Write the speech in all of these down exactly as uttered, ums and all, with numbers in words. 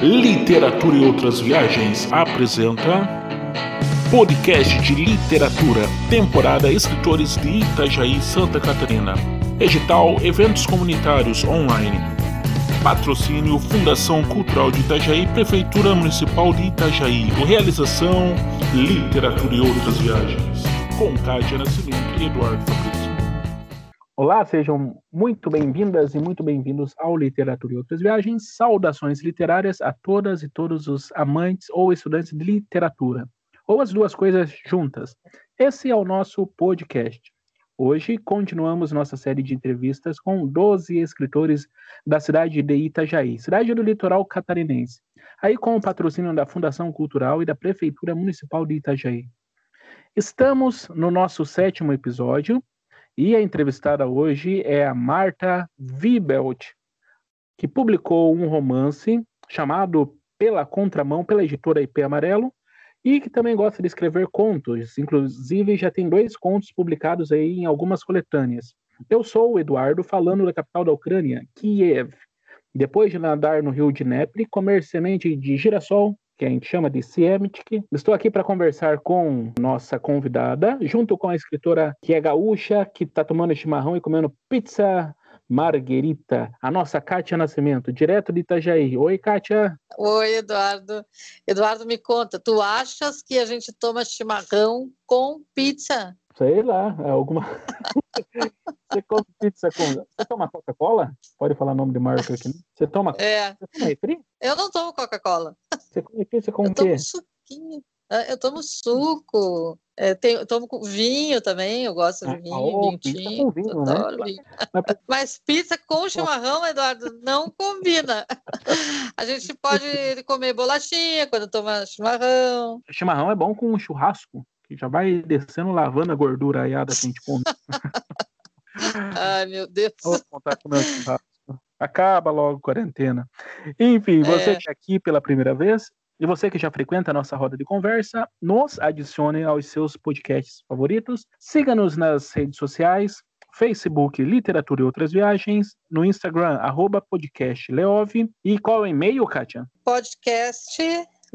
Literatura e Outras Viagens apresenta podcast de literatura, temporada Escritores de Itajaí, Santa Catarina. Edital Eventos Comunitários Online. Patrocínio Fundação Cultural de Itajaí, Prefeitura Municipal de Itajaí. Realização Literatura e Outras Viagens. Com Kátia Nascimento e Eduardo Fabrício. Olá, sejam muito bem-vindas e muito bem-vindos ao Literatura e Outras Viagens. Saudações literárias a todas e todos os amantes ou estudantes de literatura, ou as duas coisas juntas. Esse é o nosso podcast. Hoje continuamos nossa série de entrevistas com doze escritores da cidade de Itajaí, cidade do litoral catarinense, aí com o patrocínio da Fundação Cultural e da Prefeitura Municipal de Itajaí. Estamos no nosso sétimo episódio e a entrevistada hoje é a Martha Wibbelt, que publicou um romance chamado Pela Contramão, pela editora I P Amarelo, e que também gosta de escrever contos. Inclusive, já tem dois contos publicados aí em algumas coletâneas. Eu sou o Eduardo, falando da capital da Ucrânia, Kiev. Depois de nadar no rio Dnieper, comer semente de girassol, que a gente chama de siemtchik, estou aqui para conversar com nossa convidada, junto com a escritora que é gaúcha, que está tomando chimarrão e comendo pizza marguerita, a nossa Kátia Nascimento, direto de Itajaí. Oi, Kátia. Oi, Eduardo. Eduardo, me conta, tu achas que a gente toma chimarrão com pizza? Sei lá, alguma... Você come pizza com... Você toma Coca-Cola? Pode falar o nome de marca aqui, né? Você toma... É. Você toma refri? Eu não tomo Coca-Cola. Você come pizza com o quê? Eu tomo suquinho. Eu tomo suco, é, tenho, eu tomo vinho também, eu gosto de vinho, oh, vinho tinto, vinho, adoro, né? Vinho. Mas pizza com chimarrão, Eduardo, não combina. A gente pode comer bolachinha quando toma chimarrão. Chimarrão é bom com um churrasco, que já vai descendo, lavando a gordura aiada que a gente come. Ai, meu Deus. Vou contar com o meu churrasco. Acaba logo a quarentena. Enfim, você é. que é aqui pela primeira vez, e você que já frequenta a nossa roda de conversa, nos adicione aos seus podcasts favoritos. Siga-nos nas redes sociais, Facebook, Literatura e Outras Viagens, no Instagram, arroba podcast leov. E qual é o e-mail, Kátia? podcast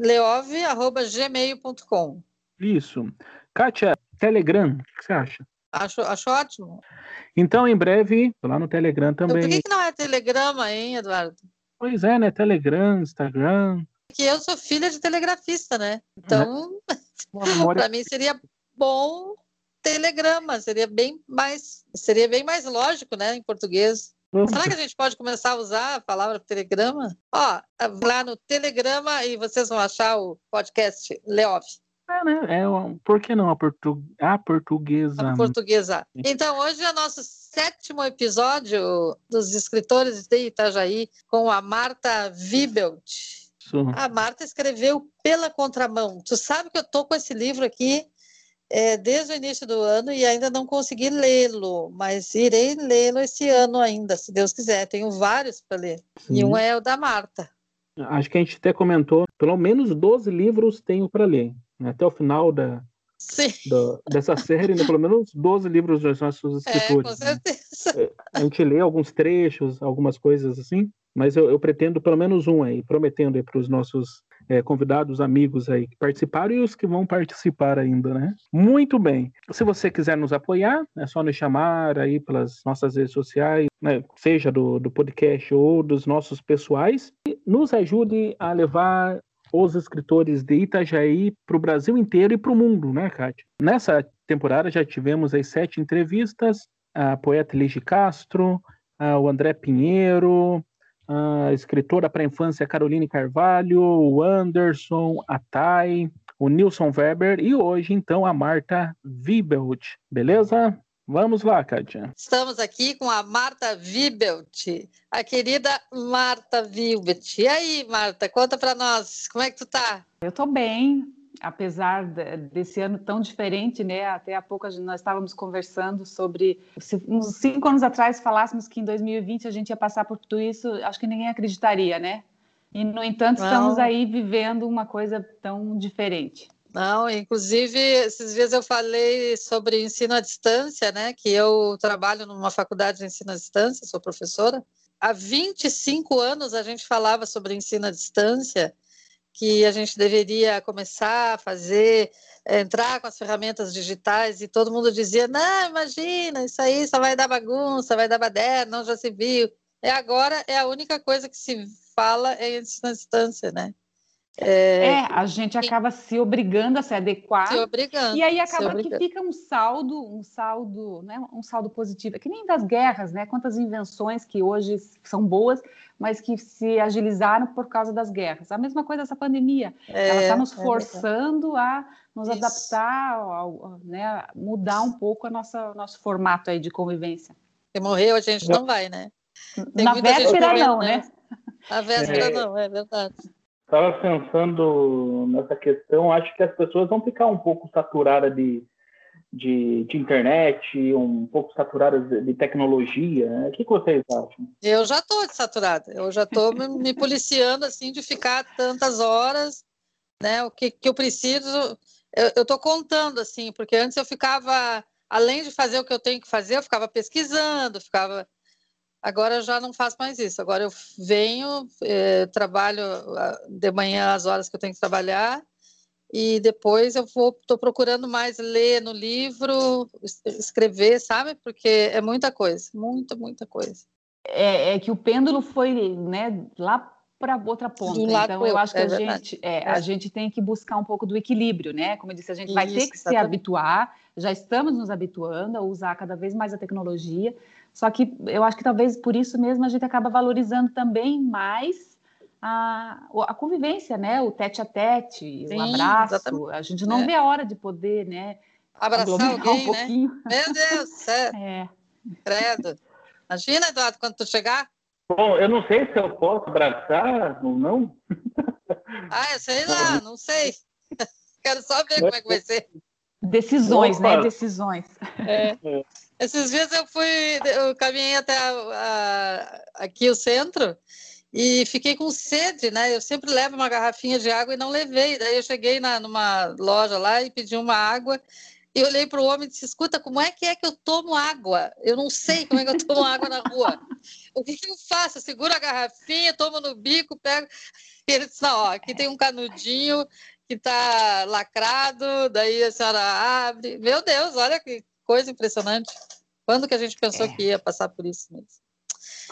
leov arroba gmail ponto com. Isso. Kátia, Telegram, o que você acha? Acho, acho ótimo. Então, em breve, lá no Telegram também. Então, por que que não é Telegrama, hein, Eduardo? Pois é, né? Telegram, Instagram... Porque eu sou filha de telegrafista, né? Então, memória... para mim seria bom telegrama, seria bem mais, seria bem mais lógico, né, em português. Será que a gente pode começar a usar a palavra telegrama? Ó, lá no Telegrama e vocês vão achar o podcast Leov. É, né? É, por que não? A, portu... a portuguesa. A portuguesa. Então, hoje é nosso sétimo episódio dos Escritores de Itajaí com a Martha Wibbelt. A Martha escreveu Pela Contramão. Tu sabe que eu estou com esse livro aqui é, desde o início do ano e ainda não consegui lê-lo, mas irei lê-lo esse ano ainda, se Deus quiser. Tenho vários para ler. Sim. E um é o da Martha. Acho que a gente até comentou, pelo menos doze livros tenho para ler. Até o final da, da, dessa série, né? Pelo menos doze livros dos nossos escritores. É, com certeza. Né? A gente lê alguns trechos, algumas coisas assim. Mas eu, eu pretendo pelo menos um aí, prometendo aí para os nossos é, convidados, amigos aí que participaram e os que vão participar ainda, né? Muito bem. Se você quiser nos apoiar, é só nos chamar aí pelas nossas redes sociais, né? Seja do, do podcast ou dos nossos pessoais. E nos ajude a levar os escritores de Itajaí para o Brasil inteiro e para o mundo, né, Kátia? Nessa temporada já tivemos aí sete entrevistas, a poeta Elige Castro, a, o André Pinheiro... a escritora para a infância Caroline Carvalho, o Anderson, a Thay, o Nilson Weber e hoje, então, a Martha Wibbelt. Beleza? Vamos lá, Kátia. Estamos aqui com a Martha Wibbelt, a querida Martha Wibbelt. E aí, Martha, conta para nós, como é que tu tá? Eu tô bem, apesar desse ano tão diferente, né? Até há pouco nós estávamos conversando sobre... Se uns cinco anos atrás falássemos que em dois mil e vinte a gente ia passar por tudo isso, acho que ninguém acreditaria, né? E, no entanto, Não. estamos aí vivendo uma coisa tão diferente. Não, inclusive, esses dias eu falei sobre ensino à distância, né? Que eu trabalho numa faculdade de ensino à distância, sou professora. há vinte e cinco anos a gente falava sobre ensino à distância, que a gente deveria começar a fazer, entrar com as ferramentas digitais, e todo mundo dizia, não, imagina, isso aí só vai dar bagunça, vai dar baderna, não já se viu. É agora, é a única coisa que se fala é ensino à distância, né? É, é a gente acaba e... se obrigando a se adequar. Se obrigando. E aí acaba que fica um saldo, um saldo, né, um saldo positivo. É que nem das guerras, né? Quantas invenções que hoje são boas, mas que se agilizaram por causa das guerras. A mesma coisa essa pandemia. É, ela está nos forçando é a nos isso. adaptar, ao, né, mudar um pouco a nossa nosso formato aí de convivência. Se morreu, a gente não vai, né? Tem Na véspera não, né? né? Na véspera é. não, é verdade. Estava pensando nessa questão, acho que as pessoas vão ficar um pouco saturadas de, de, de internet, um pouco saturadas de tecnologia, né? O que, que vocês acham? Eu já estou saturada, eu já estou me, me policiando assim, de ficar tantas horas, né? O que, que eu preciso, eu estou contando, assim, porque antes eu ficava, além de fazer o que eu tenho que fazer, eu ficava pesquisando, ficava... Agora eu já não faço mais isso. Agora eu venho, eh, trabalho de manhã as horas que eu tenho que trabalhar e depois eu vou, estou procurando mais ler no livro, escrever, sabe? Porque é muita coisa, muita, muita coisa. É, é que o pêndulo foi, né, lá para outra ponta. Um então eu outro. acho que é a, gente, é, é. a gente tem que buscar um pouco do equilíbrio, né? Como eu disse, a gente vai isso, ter que exatamente. se habituar, já estamos nos habituando a usar cada vez mais a tecnologia. Só que eu acho que talvez por isso mesmo a gente acaba valorizando também mais a, a convivência, né? O tete-a-tete, Sim, o abraço. Exatamente. A gente não é. vê a hora de poder, né? Abraçar alguém, um pouquinho. Né? Meu Deus, é. é. Credo. Imagina, Eduardo, quando tu chegar. Bom, eu não sei se eu posso abraçar ou não. Ah, eu sei lá, não sei. Quero só ver como é que vai ser. Decisões, Opa. né? Decisões. É. É. Esses dias eu fui, eu caminhei até a, a, aqui o centro e fiquei com sede, né? Eu sempre levo uma garrafinha de água e não levei. Daí eu cheguei na, numa loja lá e pedi uma água e olhei para o homem e disse, escuta, como é que é que eu tomo água? Eu não sei como é que eu tomo água na rua. O que, que eu faço? Eu seguro a garrafinha, tomo no bico, pego... E ele disse, não, ó, aqui tem um canudinho... que está lacrado, daí a senhora abre. Meu Deus, olha que coisa impressionante. Quando que a gente pensou é. que ia passar por isso mesmo?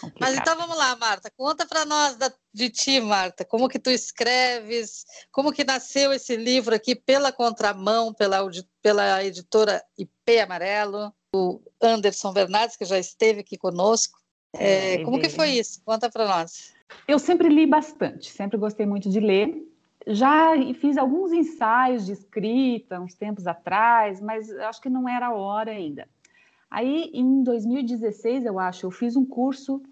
Complicado. Mas então vamos lá, Martha. Conta para nós da, de ti, Martha. Como que tu escreves? Como que nasceu esse livro aqui pela Contramão, pela, pela editora I P Amarelo, o Anderson Bernardes, que já esteve aqui conosco. É, é, como que foi isso? Conta para nós. Eu sempre li bastante, sempre gostei muito de ler. Já fiz alguns ensaios de escrita uns tempos atrás, mas acho que não era a hora ainda. Aí, em dois mil e dezesseis, eu acho, eu fiz um curso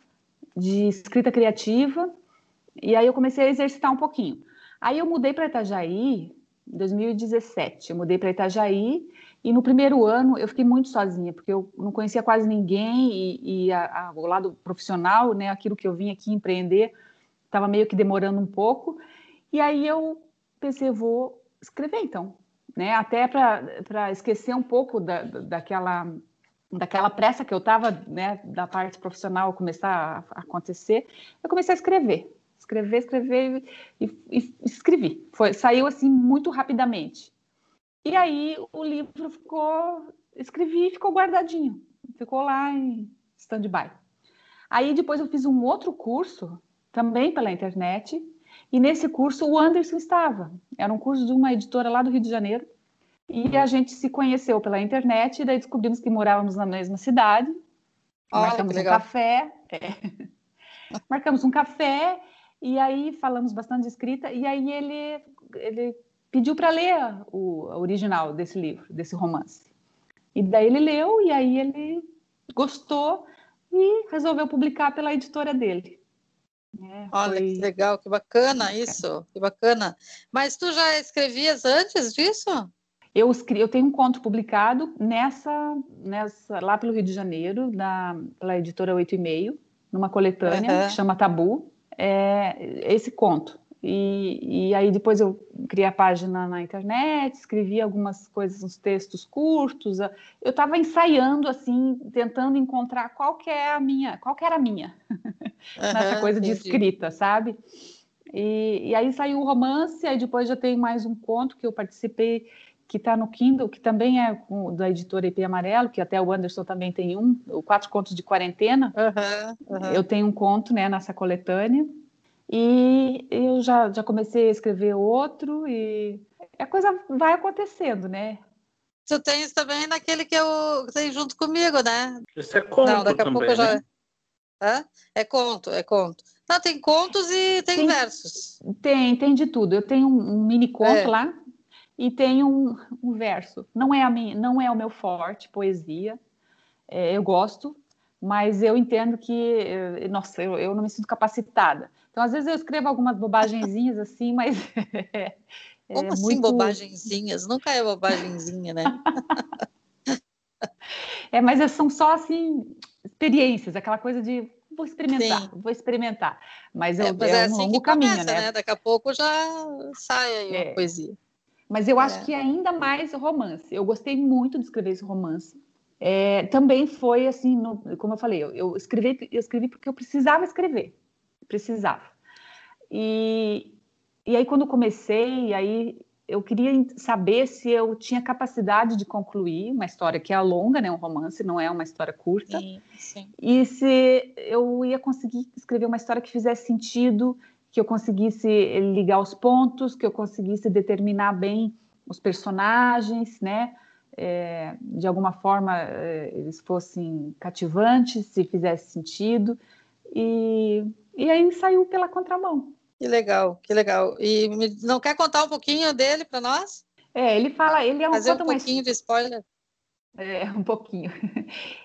de escrita criativa e aí eu comecei a exercitar um pouquinho. Aí eu mudei para Itajaí em dois mil e dezessete. Eu mudei para Itajaí e no primeiro ano eu fiquei muito sozinha, porque eu não conhecia quase ninguém e, e a, a, o lado profissional, né, aquilo que eu vim aqui empreender, estava meio que demorando um pouco. E aí eu pensei, vou escrever então, né? Até para esquecer um pouco da, daquela, daquela pressa que eu estava, né? Da parte profissional começar a acontecer, eu comecei a escrever, escrever, escrever e, e escrevi. Foi, saiu assim muito rapidamente. E aí o livro ficou, escrevi e ficou guardadinho, ficou lá em stand-by. Aí depois eu fiz um outro curso, também pela internet, e nesse curso o Anderson estava, era um curso de uma editora lá do Rio de Janeiro, e a gente se conheceu pela internet, e daí descobrimos que morávamos na mesma cidade, oh, marcamos um café, é. marcamos um café, e aí falamos bastante de escrita, e aí ele, ele pediu para ler o original desse livro, desse romance, e daí ele leu, e aí ele gostou, e resolveu publicar pela editora dele. É, Olha, foi... que legal, que bacana isso, que bacana. Mas tu já escrevias antes disso? Eu, escrevi, eu tenho um conto publicado nessa, nessa, lá pelo Rio de Janeiro, na, pela editora oito e meio, numa coletânea uhum. que chama Tabu, é, esse conto. e, e aí depois eu criei a página na internet, escrevi algumas coisas, uns textos curtos, eu estava ensaiando, assim, tentando encontrar qual que é a minha, qual que era a minha, uhum, nessa coisa entendi. De escrita, sabe? E, e aí saiu o romance, aí depois já tem mais um conto que eu participei, que está no Kindle, que também é da editora I P Amarelo, que até o Anderson também tem um, o Quatro Contos de Quarentena. Uhum, uhum. Eu tenho um conto, né, nessa coletânea. E eu já, já comecei a escrever outro e a coisa vai acontecendo, né? Tu tens também naquele que eu tenho junto comigo, né? Isso é conto. Não, daqui a também, pouco eu já... né? Hã? É conto, é conto. Não, tem contos e tem, tem versos. Tem, tem de tudo. Eu tenho um, um mini conto é. lá. E tem um, um verso, não é, a minha, não é o meu forte, poesia, é, eu gosto, mas eu entendo que, nossa, eu, eu não me sinto capacitada. Então, às vezes eu escrevo algumas bobagenzinhas assim, mas... É, como é assim muito... bobagenzinhas? Nunca é bobagenzinha, né? É, mas são só, assim, experiências, aquela coisa de... vou experimentar, Sim. vou experimentar. Mas eu, é, mas é, é assim um longo que caminho, começa, né? né? Daqui a pouco já sai aí uma é. poesia. Mas eu acho é. que ainda mais romance. Eu gostei muito de escrever esse romance. É, também foi assim, no, como eu falei, eu, eu, escrevi, eu escrevi porque eu precisava escrever. Precisava. E, e aí, quando comecei, aí eu queria saber se eu tinha capacidade de concluir uma história que é longa, né, um romance, não é uma história curta. Sim, sim. E se eu ia conseguir escrever uma história que fizesse sentido... que eu conseguisse ligar os pontos, que eu conseguisse determinar bem os personagens, né? É, de alguma forma, é, eles fossem cativantes, se fizesse sentido. E, e aí saiu Pela Contramão. Que legal, que legal. E me, não quer contar um pouquinho dele para nós? É, ele fala... Ele é um, Fazer um pouquinho mais... de spoiler? É, um pouquinho.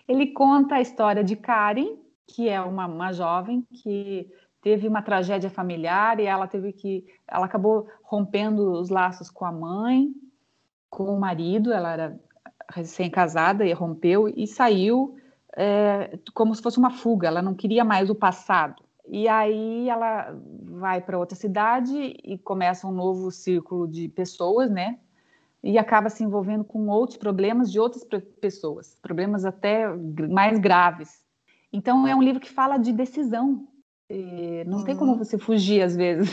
Ele conta a história de Karen, que é uma, uma jovem que... teve uma tragédia familiar e ela teve que, ela acabou rompendo os laços com a mãe, com o marido, ela era recém-casada e rompeu e saiu é, como se fosse uma fuga, ela não queria mais o passado. E aí ela vai para outra cidade e começa um novo círculo de pessoas, né? E acaba se envolvendo com outros problemas de outras pessoas, problemas até mais graves. Então é um livro que fala de decisão. E não hum. tem como você fugir às vezes.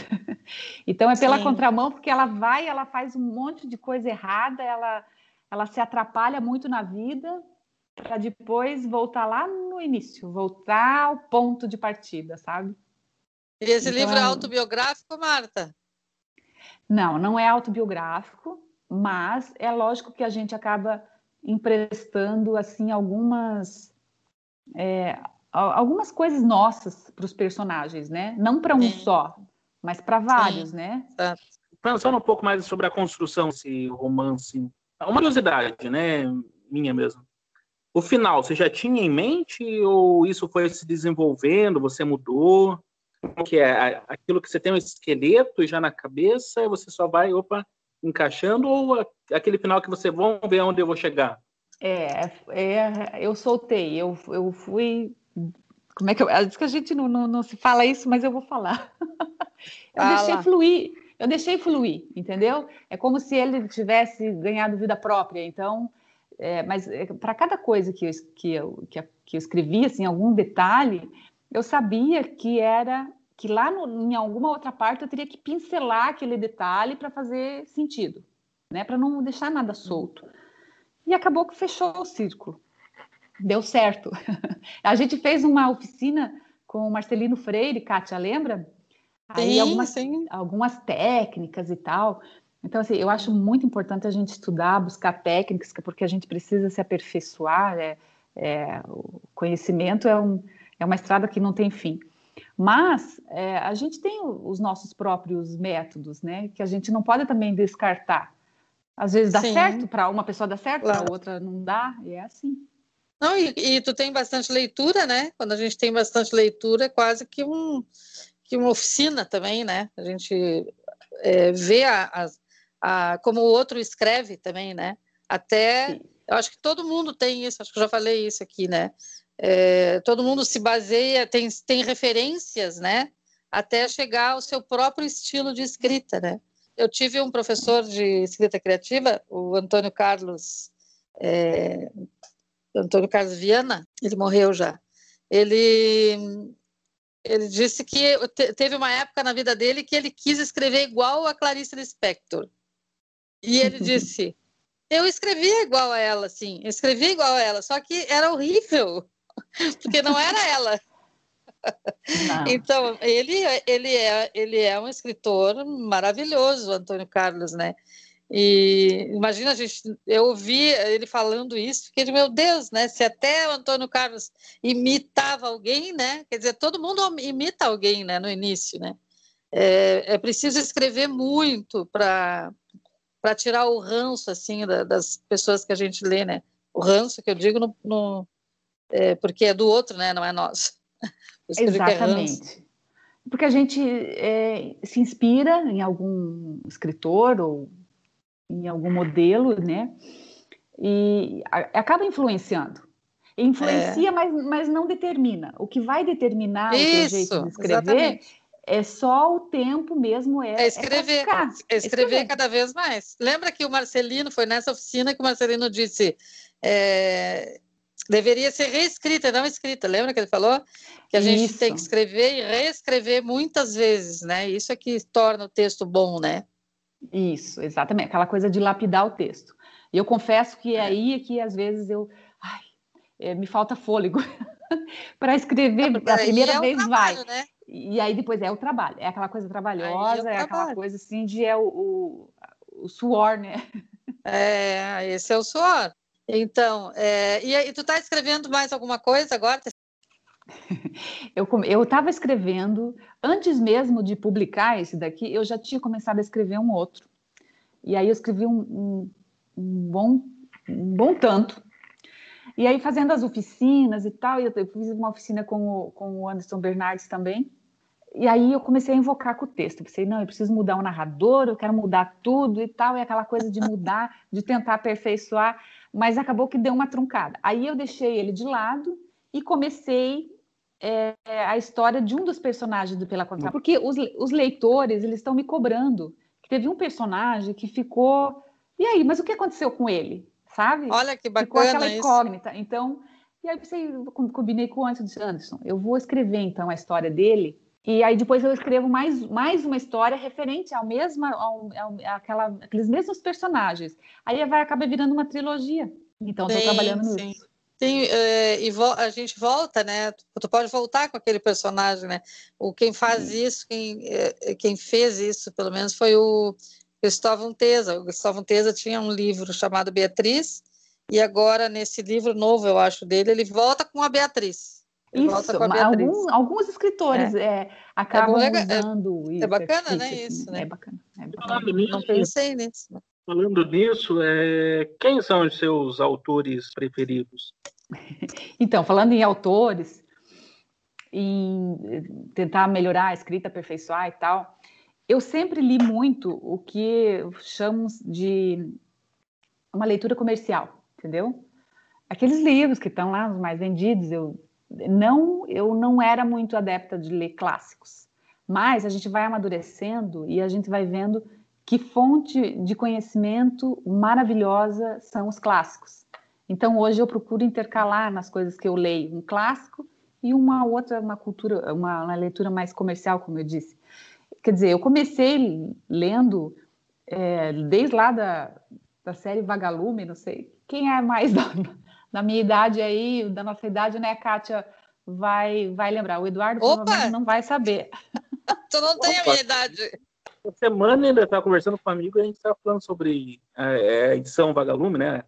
Então é Pela Sim. Contramão, porque ela vai, ela faz um monte de coisa errada, ela, ela se atrapalha muito na vida para depois voltar lá no início, voltar ao ponto de partida, sabe? E esse então, livro é autobiográfico, Martha? Não, não é autobiográfico, mas é lógico que a gente acaba emprestando assim algumas... É, algumas coisas nossas para os personagens, né? Não para um Sim. só, mas para vários, Sim. né? Certo. Pensando um pouco mais sobre a construção desse romance, uma curiosidade, né? Minha mesmo. O final, você já tinha em mente ou isso foi se desenvolvendo, você mudou? Como que é? Aquilo que você tem um esqueleto já na cabeça e você só vai, opa, encaixando ou aquele final que você, vão ver onde eu vou chegar? É, é eu soltei, eu, eu fui... Como é que eu... Acho que a gente não, não, não se fala isso, mas eu vou falar. Eu fala. deixei fluir, eu deixei fluir, entendeu? É como se ele tivesse ganhado vida própria. Então, é, mas é, para cada coisa que eu, que, eu, que, eu, que eu escrevi, assim, algum detalhe, eu sabia que era que lá no, em alguma outra parte eu teria que pincelar aquele detalhe para fazer sentido, né? Para não deixar nada solto. E acabou que fechou o círculo. Deu certo. A gente fez uma oficina com o Marcelino Freire, Kátia, lembra? Aí sim, algumas, sim. algumas técnicas e tal. Então, assim, eu acho muito importante a gente estudar, buscar técnicas, porque a gente precisa se aperfeiçoar. É, é, o conhecimento é, um, é uma estrada que não tem fim. Mas é, a gente tem os nossos próprios métodos, né? Que a gente não pode também descartar. Às vezes dá sim. certo, para uma pessoa dá certo, claro. Para outra não dá, e é assim. Não, e, e tu tem bastante leitura, né? Quando a gente tem bastante leitura, é quase que, um, que uma oficina também, né? A gente é, vê a, a, a, como o outro escreve também, né? Até, Sim. eu acho que todo mundo tem isso, acho que eu já falei isso aqui, né? É, todo mundo se baseia, tem, tem referências, né? até chegar ao seu próprio estilo de escrita, né? Eu tive um professor de escrita criativa, o Antônio Carlos, é, Antônio Carlos Viana, ele morreu já. Ele, ele disse que te, teve uma época na vida dele que ele quis escrever igual a Clarice Lispector. E ele disse, eu escrevia igual a ela, sim, eu escrevia igual a ela, só que era horrível, porque não era ela. Não. Então, ele, ele, é, ele é um escritor maravilhoso, Antônio Carlos, né? E imagina, a gente, eu ouvi ele falando isso, fiquei, meu Deus, né? Se até o Antônio Carlos imitava alguém, né? Quer dizer, todo mundo imita alguém, né? No início, né? É, é preciso escrever muito para para tirar o ranço, assim, da, das pessoas que a gente lê, né? O ranço que eu digo no, no, é, porque é do outro, né? Não é nosso. Exatamente. Porque a gente é, se inspira em algum escritor ou em algum modelo, né? E a, acaba influenciando. Influencia, é. mas, mas não determina. O que vai determinar isso, o teu jeito de escrever... Exatamente. É só o tempo mesmo, é, é escrever, é escrever cada vez mais. Lembra que o Marcelino, foi nessa oficina que o Marcelino disse é, deveria ser reescrita, não escrita. Lembra que ele falou? Que a gente isso. tem que escrever e reescrever muitas vezes, né? Isso é que torna o texto bom, né? Isso, exatamente. Aquela coisa de lapidar o texto. E eu confesso que é aí que às vezes eu... Ai, é, me falta fôlego para escrever. A primeira é vez trabalho, vai. Né? E aí depois é o trabalho, é aquela coisa trabalhosa, é, é aquela coisa assim de é o, o, o suor, né? É, esse é o suor. Então, é, e, e tu tá escrevendo mais alguma coisa agora? eu, eu tava escrevendo, antes mesmo de publicar esse daqui, eu já tinha começado a escrever um outro. E aí eu escrevi um, um, um, bom, um bom tanto. E aí fazendo as oficinas e tal, eu fiz uma oficina com o, com o Anderson Bernardes também. E aí eu comecei a invocar com o texto. Eu pensei, não, eu preciso mudar o narrador, eu quero mudar tudo e tal. E aquela coisa de mudar, de tentar aperfeiçoar. Mas acabou que deu uma truncada. Aí eu deixei ele de lado e comecei é, a história de um dos personagens do Pela Contramão. Porque os, os leitores, eles estão me cobrando. Teve um personagem que ficou... E aí, mas o que aconteceu com ele? Sabe? Olha que bacana isso. Ficou aquela incógnita. Então, e aí eu combinei com o Anderson, eu vou escrever então a história dele, e aí depois eu escrevo mais, mais uma história referente ao mesmo, ao, ao, àquela, aqueles mesmos personagens. Aí vai acabar virando uma trilogia. Então, estou trabalhando sim. nisso. Tem, é, e vo, a gente volta, né? Tu, tu pode voltar com aquele personagem, né? O, quem faz sim. isso, quem, é, quem fez isso, pelo menos, foi o... Gustavo Untesa. O Gustavo Untesa tinha um livro chamado Beatriz, e agora, nesse livro novo, eu acho, dele, ele volta com a Beatriz. Ele isso, volta com a Beatriz. Alguns, alguns escritores é. É, acabam é bom, usando é, isso. É bacana, né, isso, assim, né? É bacana. É bacana. Falando nisso, não pensei nisso. Falando nisso, é... quem são os seus autores preferidos? Então, falando em autores, em tentar melhorar a escrita, aperfeiçoar e tal... Eu sempre li muito o que chamamos de uma leitura comercial, entendeu? Aqueles livros que estão lá, os mais vendidos. Eu não, eu não era muito adepta de ler clássicos, mas a gente vai amadurecendo e a gente vai vendo que fonte de conhecimento maravilhosa são os clássicos. Então, hoje eu procuro intercalar nas coisas que eu leio um clássico e uma outra, uma cultura, uma, uma leitura mais comercial, como eu disse. Quer dizer, eu comecei lendo é, desde lá da, da série Vagalume, não sei, quem é mais da, da minha idade aí, da nossa idade, né, Kátia, vai, vai lembrar. O Eduardo Opa! provavelmente não vai saber. Tu não tem a minha idade. Essa semana ainda estava conversando com um amigo e a gente estava falando sobre é, a edição Vagalume, né?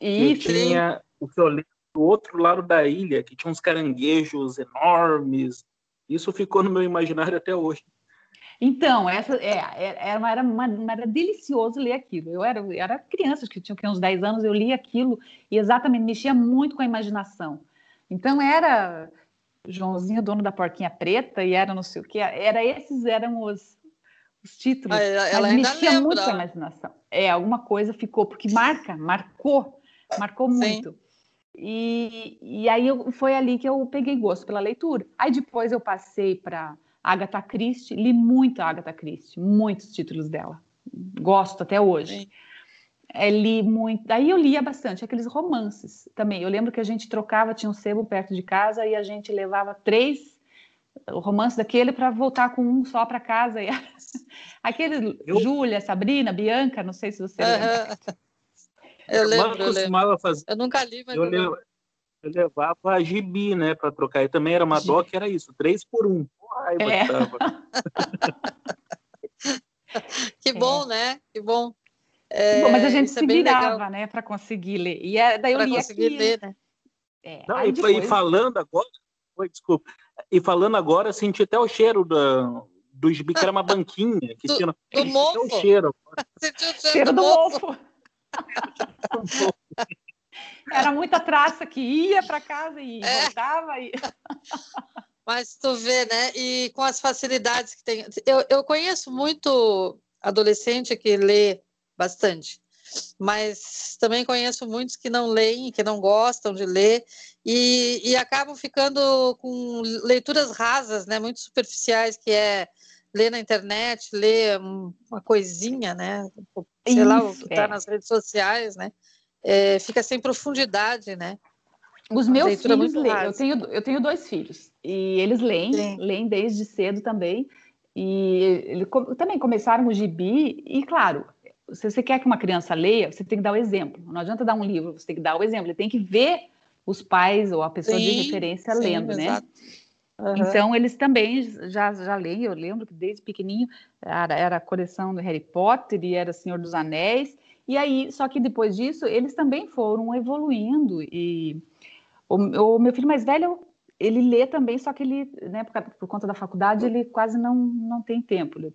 E tinha o que eu li do outro lado da ilha, que tinha uns caranguejos enormes. Isso ficou no meu imaginário até hoje. Então, essa, é, era, era, era delicioso ler aquilo. Eu era, era criança, acho que tinha uns dez anos, eu lia aquilo e exatamente mexia muito com a imaginação. Então, era Joãozinho, dono da porquinha preta, e era não sei o quê. Era, esses eram os, os títulos. Ela, ela mas mexia lembra. muito com a imaginação. É, alguma coisa ficou, porque marca, marcou, marcou Sim. muito. E, e aí eu, foi ali que eu peguei gosto pela leitura. Aí depois eu passei para Agatha Christie, li muito a Agatha Christie, muitos títulos dela, gosto até hoje. É, li muito, daí eu lia bastante, aqueles romances também. Eu lembro que a gente trocava, tinha um sebo perto de casa e a gente levava três romances daquele para voltar com um só para casa. E... aquele, eu... Júlia, Sabrina, Bianca, não sei se você lembra. Uh-huh. Eu lembro, eu lembro. Fazer... eu nunca li, mas eu não lembro. Eu levava a gibi, né, para trocar. E também era uma gibi. Doc, era isso, três por um. Ai, é. Que bom, é. Né? Que bom. É, bom, mas a gente se é virava, né, para conseguir ler. E é, daí eu li aqui, ler, né? É, não, e, depois... e falando agora, foi, desculpa. E falando agora, senti até o cheiro da do gibi, que era uma banquinha que do, tinha. Do mofo. O cheiro. Sentiu o cheiro, cheiro do, do mofo. mofo. Era muita traça que ia para casa e é. voltava. E... mas tu vê, né? E com as facilidades que tem. Eu, eu conheço muito adolescente que lê bastante, mas também conheço muitos que não leem, que não gostam de ler e, e acabam ficando com leituras rasas, né? Muito superficiais, que é ler na internet, ler uma coisinha, né? Sei Isso, lá, o que está é. nas redes sociais, né? É, fica sem profundidade, né? Os meus filhos leem. Eu tenho, eu tenho dois filhos e eles leem, Sim. leem desde cedo também. E ele, também começaram o gibi e, claro, se você quer que uma criança leia, você tem que dar o exemplo. Não adianta dar um livro, você tem que dar o exemplo. Ele tem que ver os pais ou a pessoa sim, de referência sim, lendo, exato. Né? Uhum. Então, eles também já, já leem. Eu lembro que desde pequenininho era, era a coleção do Harry Potter e era Senhor dos Anéis. E aí, só que depois disso, eles também foram evoluindo. E o, o meu filho mais velho, ele lê também, só que ele, né, por, por conta da faculdade, ele quase não, não tem tempo.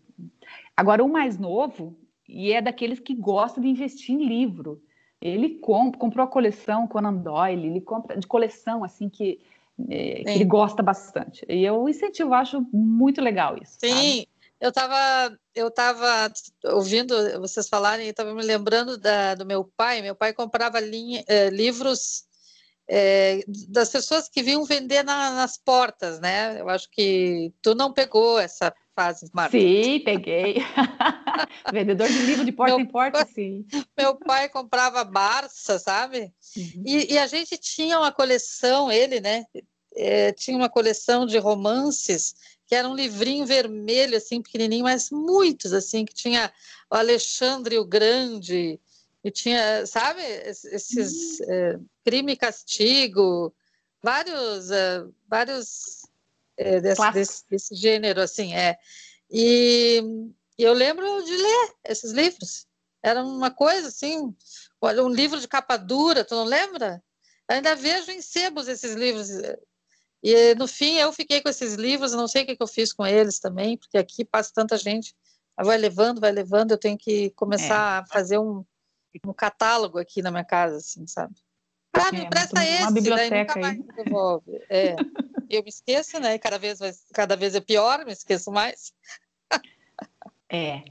Agora, o mais novo... e é daqueles que gosta de investir em livro. Ele comp- comprou a coleção Conan Doyle, ele compra de coleção, assim, que, é, que ele gosta bastante. E eu incentivo, acho muito legal isso. Sim, sabe? eu estava eu tava ouvindo vocês falarem, estava me lembrando da, do meu pai. Meu pai comprava linha, eh, livros eh, das pessoas que vinham vender na, nas portas, né? Eu acho que tu não pegou essa... fase, Marta. Sim, peguei. Vendedor de livro de porta meu, em porta, sim. Meu pai comprava Barça, sabe? Uhum. E, e a gente tinha uma coleção, ele, né? É, tinha uma coleção de romances, que era um livrinho vermelho, assim, pequenininho, mas muitos, assim, que tinha o Alexandre o Grande, e tinha, sabe? Esses uhum. é, Crime e Castigo, vários... É, vários É, desse, desse, desse gênero, assim, é. E eu lembro de ler esses livros. Era uma coisa, assim, olha, um livro de capa dura, tu não lembra? Ainda vejo em sebos esses livros. E, no fim, eu fiquei com esses livros, não sei o que eu fiz com eles também, porque aqui passa tanta gente, vai levando, vai levando, eu tenho que começar é. a fazer um, um catálogo aqui na minha casa, assim, sabe? Ah, me empresta é, esse, daí nunca mais me devolve. É. Eu me esqueço, né? Cada vez, cada vez é pior, me esqueço mais. É.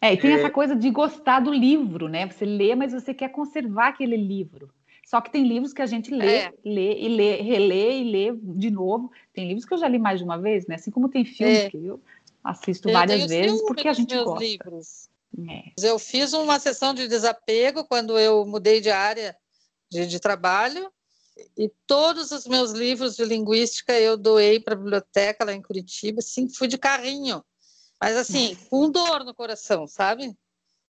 É, e tem é. essa coisa de gostar do livro, né? Você lê, mas você quer conservar aquele livro. Só que tem livros que a gente lê, é. lê e lê, relê e lê de novo. Tem livros que eu já li mais de uma vez, né? Assim como tem filmes é. que eu assisto eu várias vezes porque a gente meus gosta. Livros. É. Eu fiz uma sessão de desapego quando eu mudei de área de, de trabalho, e todos os meus livros de linguística eu doei para a biblioteca lá em Curitiba, assim, fui de carrinho, mas assim, com dor no coração, sabe?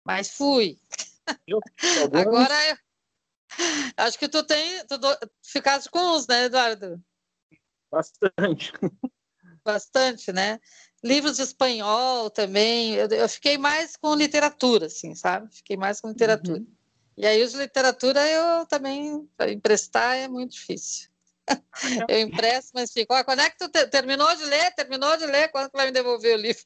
Mas fui. Eu, eu Agora, eu... acho que tu tem, tu do... ficaste com uns, né, Eduardo? Bastante. Bastante, né? Livros de espanhol também, eu, eu fiquei mais com literatura, assim, sabe? Fiquei mais com literatura. Uhum. E aí, os de literatura, eu também... emprestar é muito difícil. Eu empresto, mas fico... Ó, quando é que tu te, terminou de ler? Terminou de ler? Quando que vai me devolver o livro?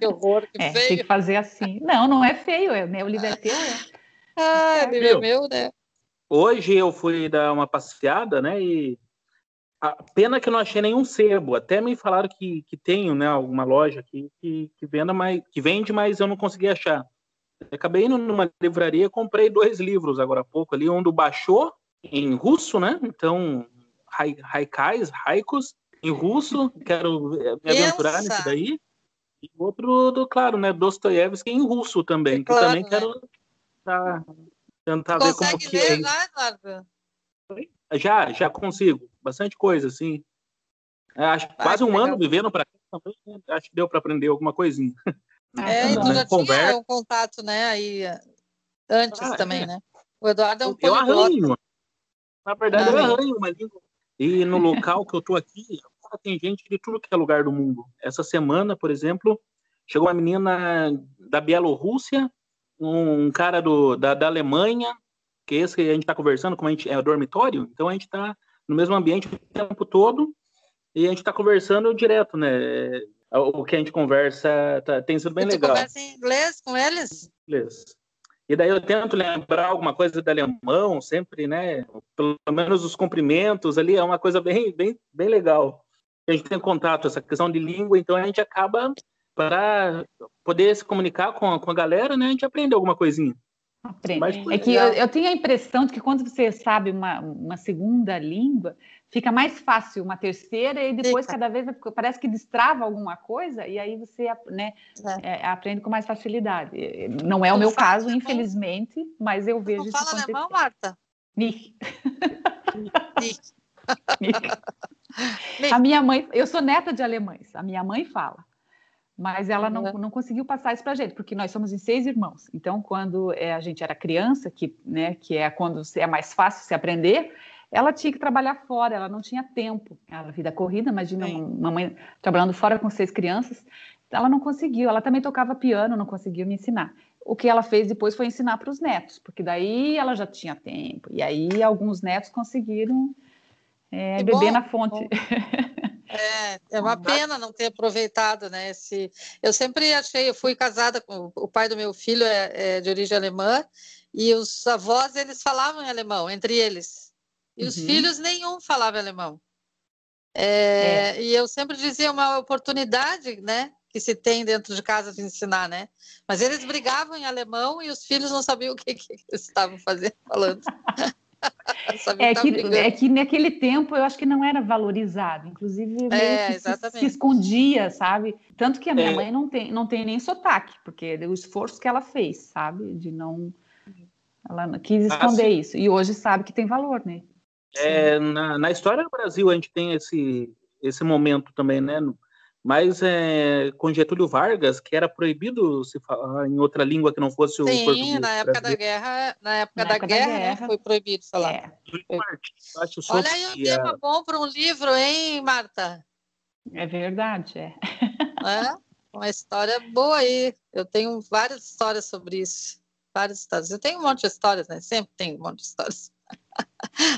Que horror, que é, feio. Tem que fazer assim. Não, não é feio. É, né? O livro é teu, né? Ah, o livro é meu, né? Hoje eu fui dar uma passeada, né? E a pena que eu não achei nenhum sebo. Até me falaram que, que tem, né, alguma loja aqui que, que, venda, mas, que vende, mas eu não consegui achar. Eu acabei indo numa livraria, comprei dois livros agora há pouco ali, um do Bachô, em russo, né? Então, haikais, haikus, em russo, quero me aventurar nisso daí. E outro, do, claro, né, Dostoiévski em russo também, é claro, que também né? quero tá, tentar Consegue ver como que é. Consegue ler lá, Eduardo? Já, já consigo. Bastante coisa, sim. Acho que Vai, quase um legal. ano vivendo para cá também, acho que deu para aprender alguma coisinha. É, e tu já Conversa. tinha um contato, né, aí, antes ah, também, é. né? O Eduardo é um Eu arranho. Na verdade, Não, eu arranho uma língua. E no local que eu estou aqui, tem gente de tudo que é lugar do mundo. Essa semana, por exemplo, chegou uma menina da Bielorrússia, um cara do, da, da Alemanha, que é esse que a gente está conversando, como a gente é dormitório, então a gente está no mesmo ambiente o tempo todo e a gente está conversando direto, né? O que a gente conversa tá, tem sido bem e legal. Você conversa em inglês com eles? Inglês. E daí eu tento lembrar alguma coisa do alemão, sempre, né? Pelo menos os cumprimentos ali, é uma coisa bem, bem, bem legal. A gente tem contato, essa questão de língua, então a gente acaba, para poder se comunicar com a, com a galera, né? A gente aprende alguma coisinha. Aprende. Mas, é que eu, eu tenho a impressão de que quando você sabe uma, uma segunda língua, fica mais fácil uma terceira e depois Eita. cada vez parece que destrava alguma coisa e aí você né, é. É, aprende com mais facilidade. Não é o meu caso, infelizmente, mas eu vejo isso acontecer. Você não fala alemão, Marta? Nicht. Nicht. A minha mãe, eu sou neta de alemães, a minha mãe fala, mas ela não, não conseguiu passar isso para a gente, porque nós somos em seis irmãos, então quando é, a gente era criança, que, né, que é quando é mais fácil se aprender, ela tinha que trabalhar fora, ela não tinha tempo, ela vida corrida, imagina uma mãe trabalhando fora com seis crianças, ela não conseguiu, ela também tocava piano, não conseguiu me ensinar. O que ela fez depois foi ensinar para os netos, porque daí ela já tinha tempo, e aí alguns netos conseguiram... É, beber na fonte. É, é uma pena não ter aproveitado, né? Esse, eu sempre achei, eu fui casada com o pai do meu filho, é, é de origem alemã, e os avós, eles falavam em alemão, entre eles. E uhum. os filhos, nenhum falava alemão. É, é. E eu sempre dizia uma oportunidade, né? Que se tem dentro de casa de ensinar, né? Mas eles brigavam em alemão e os filhos não sabiam o que, que eles estavam fazendo, falando. É que, é que naquele tempo eu acho que não era valorizado, inclusive é, se, se escondia, sabe? Tanto que a minha é. mãe não tem, não tem nem sotaque, porque o esforço que ela fez, sabe? De não... Ela quis esconder ah, isso, e hoje sabe que tem valor, né? É, na, na história do Brasil a gente tem esse, esse momento também, né? Mas é, com Getúlio Vargas, que era proibido se falar em outra língua que não fosse o Sim, português. Sim, na época da guerra, na época na da época guerra, da guerra. Né, foi proibido falar. É. Olha aí um tema bom para um livro, hein, Marta? É verdade, é. é. Uma história boa aí. Eu tenho várias histórias sobre isso. Várias histórias. Eu tenho um monte de histórias, né? Sempre tenho um monte de histórias.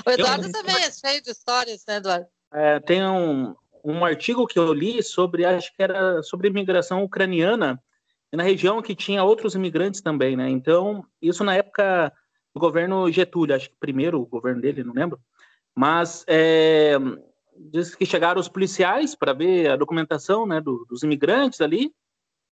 O Eduardo eu... também é cheio de histórias, né, Eduardo? É, tem um... um artigo que eu li sobre, acho que era sobre imigração ucraniana, na região que tinha outros imigrantes também, né? Então, isso na época do governo Getúlio, acho que primeiro o governo dele, não lembro, mas é, diz que chegaram os policiais para ver a documentação, né, do, dos imigrantes ali,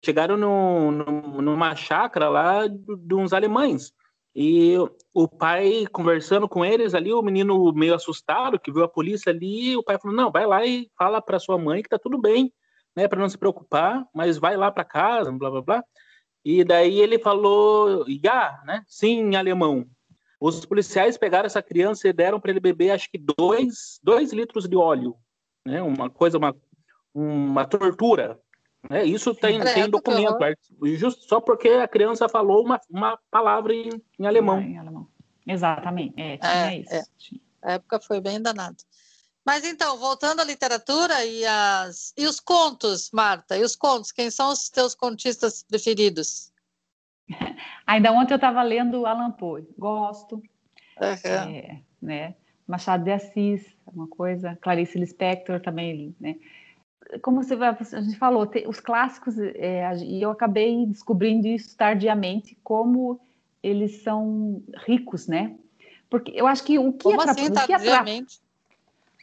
chegaram no, no, numa chácara lá de uns alemães, e o pai conversando com eles ali, o menino meio assustado, que viu a polícia ali, o pai falou, não, vai lá e fala para sua mãe que tá tudo bem, né, para não se preocupar, mas vai lá para casa, blá, blá, blá. E daí ele falou, ja, né, sim, em alemão. Os policiais pegaram essa criança e deram para ele beber, acho que dois, dois litros de óleo, né, uma coisa, uma, uma tortura. É, isso tem, é, tem documento, justo só porque a criança falou uma, uma palavra em, em alemão. Ah, em alemão. Exatamente, é, tinha é, isso. É. Tinha. A época foi bem danada. Mas então, voltando à literatura e, as, e os contos, Marta, e os contos, quem são os teus contistas preferidos? Ainda ontem eu estava lendo Allan Poe, gosto, uhum. é, né? Machado de Assis, uma coisa, Clarice Lispector também, né? Como você, a gente falou, os clássicos, é, e eu acabei descobrindo isso tardiamente, como eles são ricos, né? Porque eu acho que o que como atrapalha... Assim, tardiamente?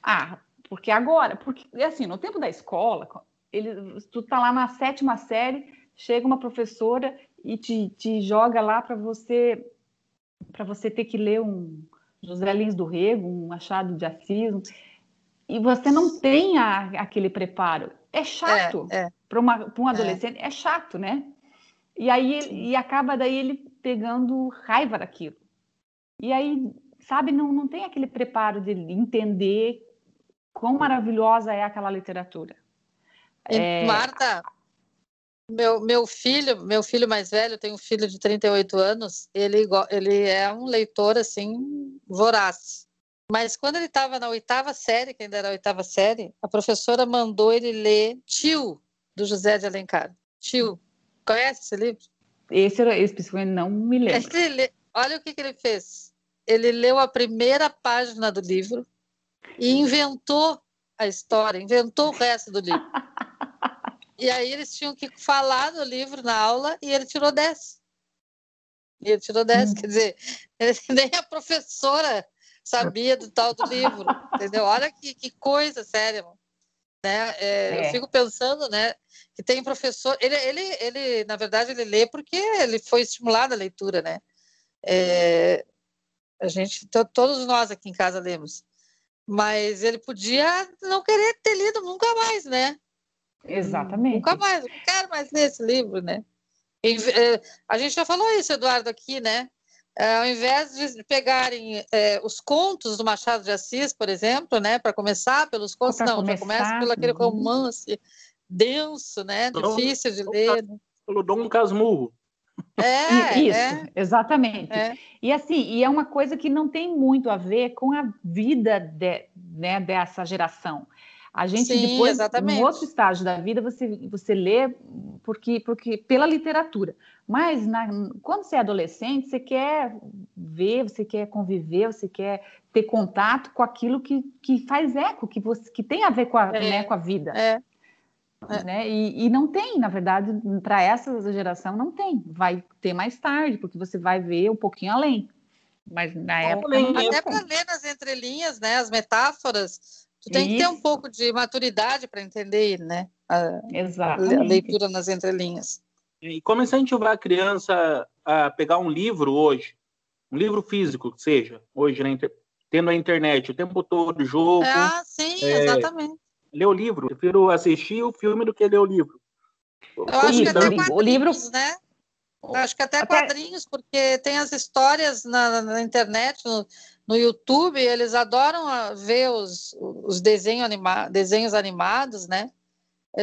Ah, porque agora, porque assim, no tempo da escola, ele, tu tá lá na sétima série, chega uma professora e te, te joga lá para você, para você ter que ler um José Lins do Rego, um Machado de Assis... e você não tem a, aquele preparo. É chato. É, é. Para um adolescente, é. é chato, né? E aí e acaba daí ele pegando raiva daquilo. E aí, sabe, não, não tem aquele preparo de entender quão maravilhosa é aquela literatura. E, é... Marta, meu, meu filho, meu filho mais velho, eu tenho um filho de trinta e oito anos, ele, ele é um leitor, assim, voraz. Mas quando ele estava na oitava série, que ainda era a oitava série, a professora mandou ele ler Tio, do José de Alencar. Tio. Conhece esse livro? Esse era esse, não me lembro. Ele, olha o que, que ele fez. Ele leu a primeira página do livro e inventou a história, inventou o resto do livro. E aí eles tinham que falar do livro na aula e ele tirou dez. E ele tirou dez, hum. Quer dizer, nem a professora sabia do tal do livro, entendeu? Olha que, que coisa séria, mano. Né? É, é. Eu fico pensando, né, que tem professor, ele, ele, ele, na verdade, ele lê porque ele foi estimulado a leitura, né? É, a gente, to, todos nós aqui em casa lemos, mas ele podia não querer ter lido nunca mais, né? Exatamente. Nunca mais, não quero mais ler esse livro, né? E, a gente já falou isso, Eduardo, aqui, né? Ao invés de pegarem é, os contos do Machado de Assis, por exemplo, né, para começar pelos contos, não, começar, já começa pelo aquele romance denso, né, Dom, difícil de Dom, ler. Pelo Dom Casmurro. É, isso, é. Exatamente. É. E assim, e é uma coisa que não tem muito a ver com a vida de, né, dessa geração. A gente, sim, depois, exatamente, no outro estágio da vida, você, você lê porque, porque, pela literatura. Mas na, quando você é adolescente, você quer ver, você quer conviver, você quer ter contato com aquilo que, que faz eco, que, você, que tem a ver com a, é, né, com a vida. É, é. Né? E, e não tem, na verdade, para essa geração não tem. Vai ter mais tarde, porque você vai ver um pouquinho além. Mas na época... Até para ler nas entrelinhas, né, as metáforas... Tu tem que ter um pouco de maturidade para entender, né? A, a leitura nas entrelinhas. E como incentivar a criança a pegar um livro hoje, um livro físico, que seja, hoje, né, tendo a internet o tempo todo, jogo... Ah, sim, é, exatamente. Ler o livro. Eu prefiro assistir o filme do que ler o livro. Eu acho que até quadrinhos, o livro... né? Eu acho que até, até quadrinhos, porque tem as histórias na, na internet... No... No YouTube, eles adoram ver os, os desenho anima, desenhos animados, né?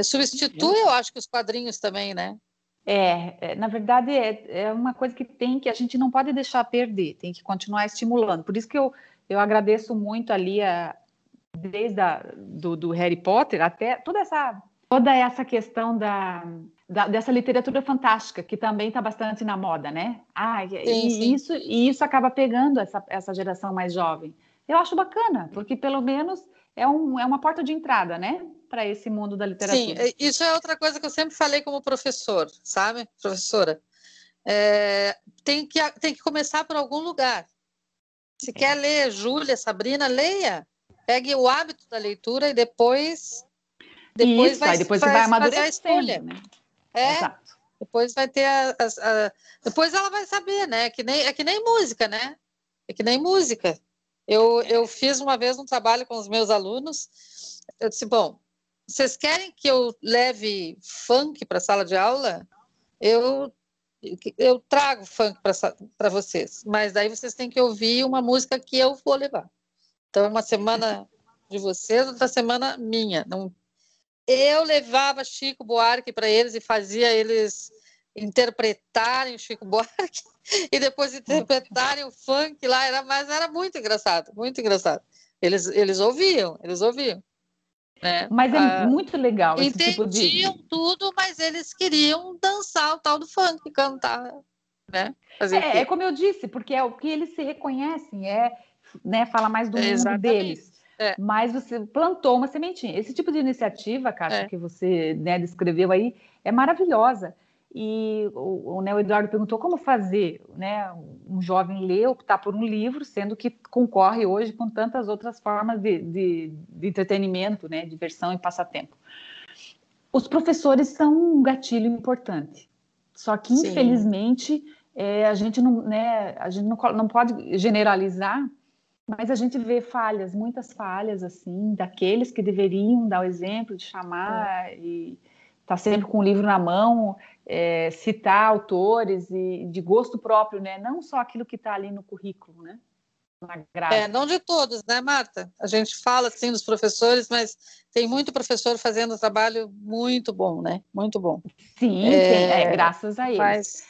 Substitui, eu acho, que os quadrinhos também, né? É, na verdade, é, é uma coisa que tem que a gente não pode deixar perder, tem que continuar estimulando. Por isso que eu, eu agradeço muito ali, a, desde a, do, do Harry Potter até toda essa, toda essa questão da... Da, dessa literatura fantástica, que também está bastante na moda, né? Ah, sim, e, sim. Isso, e isso acaba pegando essa, essa geração mais jovem. Eu acho bacana, porque pelo menos é, um, é uma porta de entrada, né? Para esse mundo da literatura. Sim, isso é outra coisa que eu sempre falei como professor, sabe? Professora, é, tem, que, tem que começar por algum lugar. Se é. quer ler Júlia, Sabrina, leia. Pegue o hábito da leitura e depois, depois, isso, vai, depois vai, você vai amadurecer a escolha, né? É, exato. Depois vai ter a, a, a, depois ela vai saber, né? É que nem, é que nem música, né? É que nem música. Eu, eu fiz uma vez um trabalho com os meus alunos. Eu disse, bom, vocês querem que eu leve funk para a sala de aula? Eu, eu trago funk para vocês, mas daí vocês têm que ouvir uma música que eu vou levar. Então, uma semana de vocês, outra semana minha. Não. Eu levava Chico Buarque para eles e fazia eles interpretarem Chico Buarque e depois interpretarem o funk lá. Era, mas era muito engraçado, muito engraçado. Eles, eles ouviam, eles ouviam. Né? Mas é ah, muito legal esse tipo de... Entendiam tudo, mas eles queriam dançar o tal do funk, cantar. Né? Fazer é, é como eu disse, porque é o que eles se reconhecem, é, né, fala mais do mundo deles. É. Mas você plantou uma sementinha. Esse tipo de iniciativa, Kátia, é. que você, né, descreveu aí, é maravilhosa. E o, né, o Eduardo perguntou como fazer, né, um jovem ler, optar por um livro, sendo que concorre hoje com tantas outras formas de, de, de entretenimento, né, diversão e passatempo. Os professores são um gatilho importante. Só que, sim, infelizmente, é, a gente, não, né, a gente não, não pode generalizar, Mas a gente vê falhas, muitas falhas, assim, daqueles que deveriam dar o exemplo de chamar é. e estar tá sempre com o livro na mão, é, citar autores e de gosto próprio, né? Não só aquilo que está ali no currículo, né? É, não de todos, né, Marta? A gente fala, assim, dos professores, mas tem muito professor fazendo um trabalho muito bom, né? Muito bom. Sim, é, tem, é, graças a eles. Mas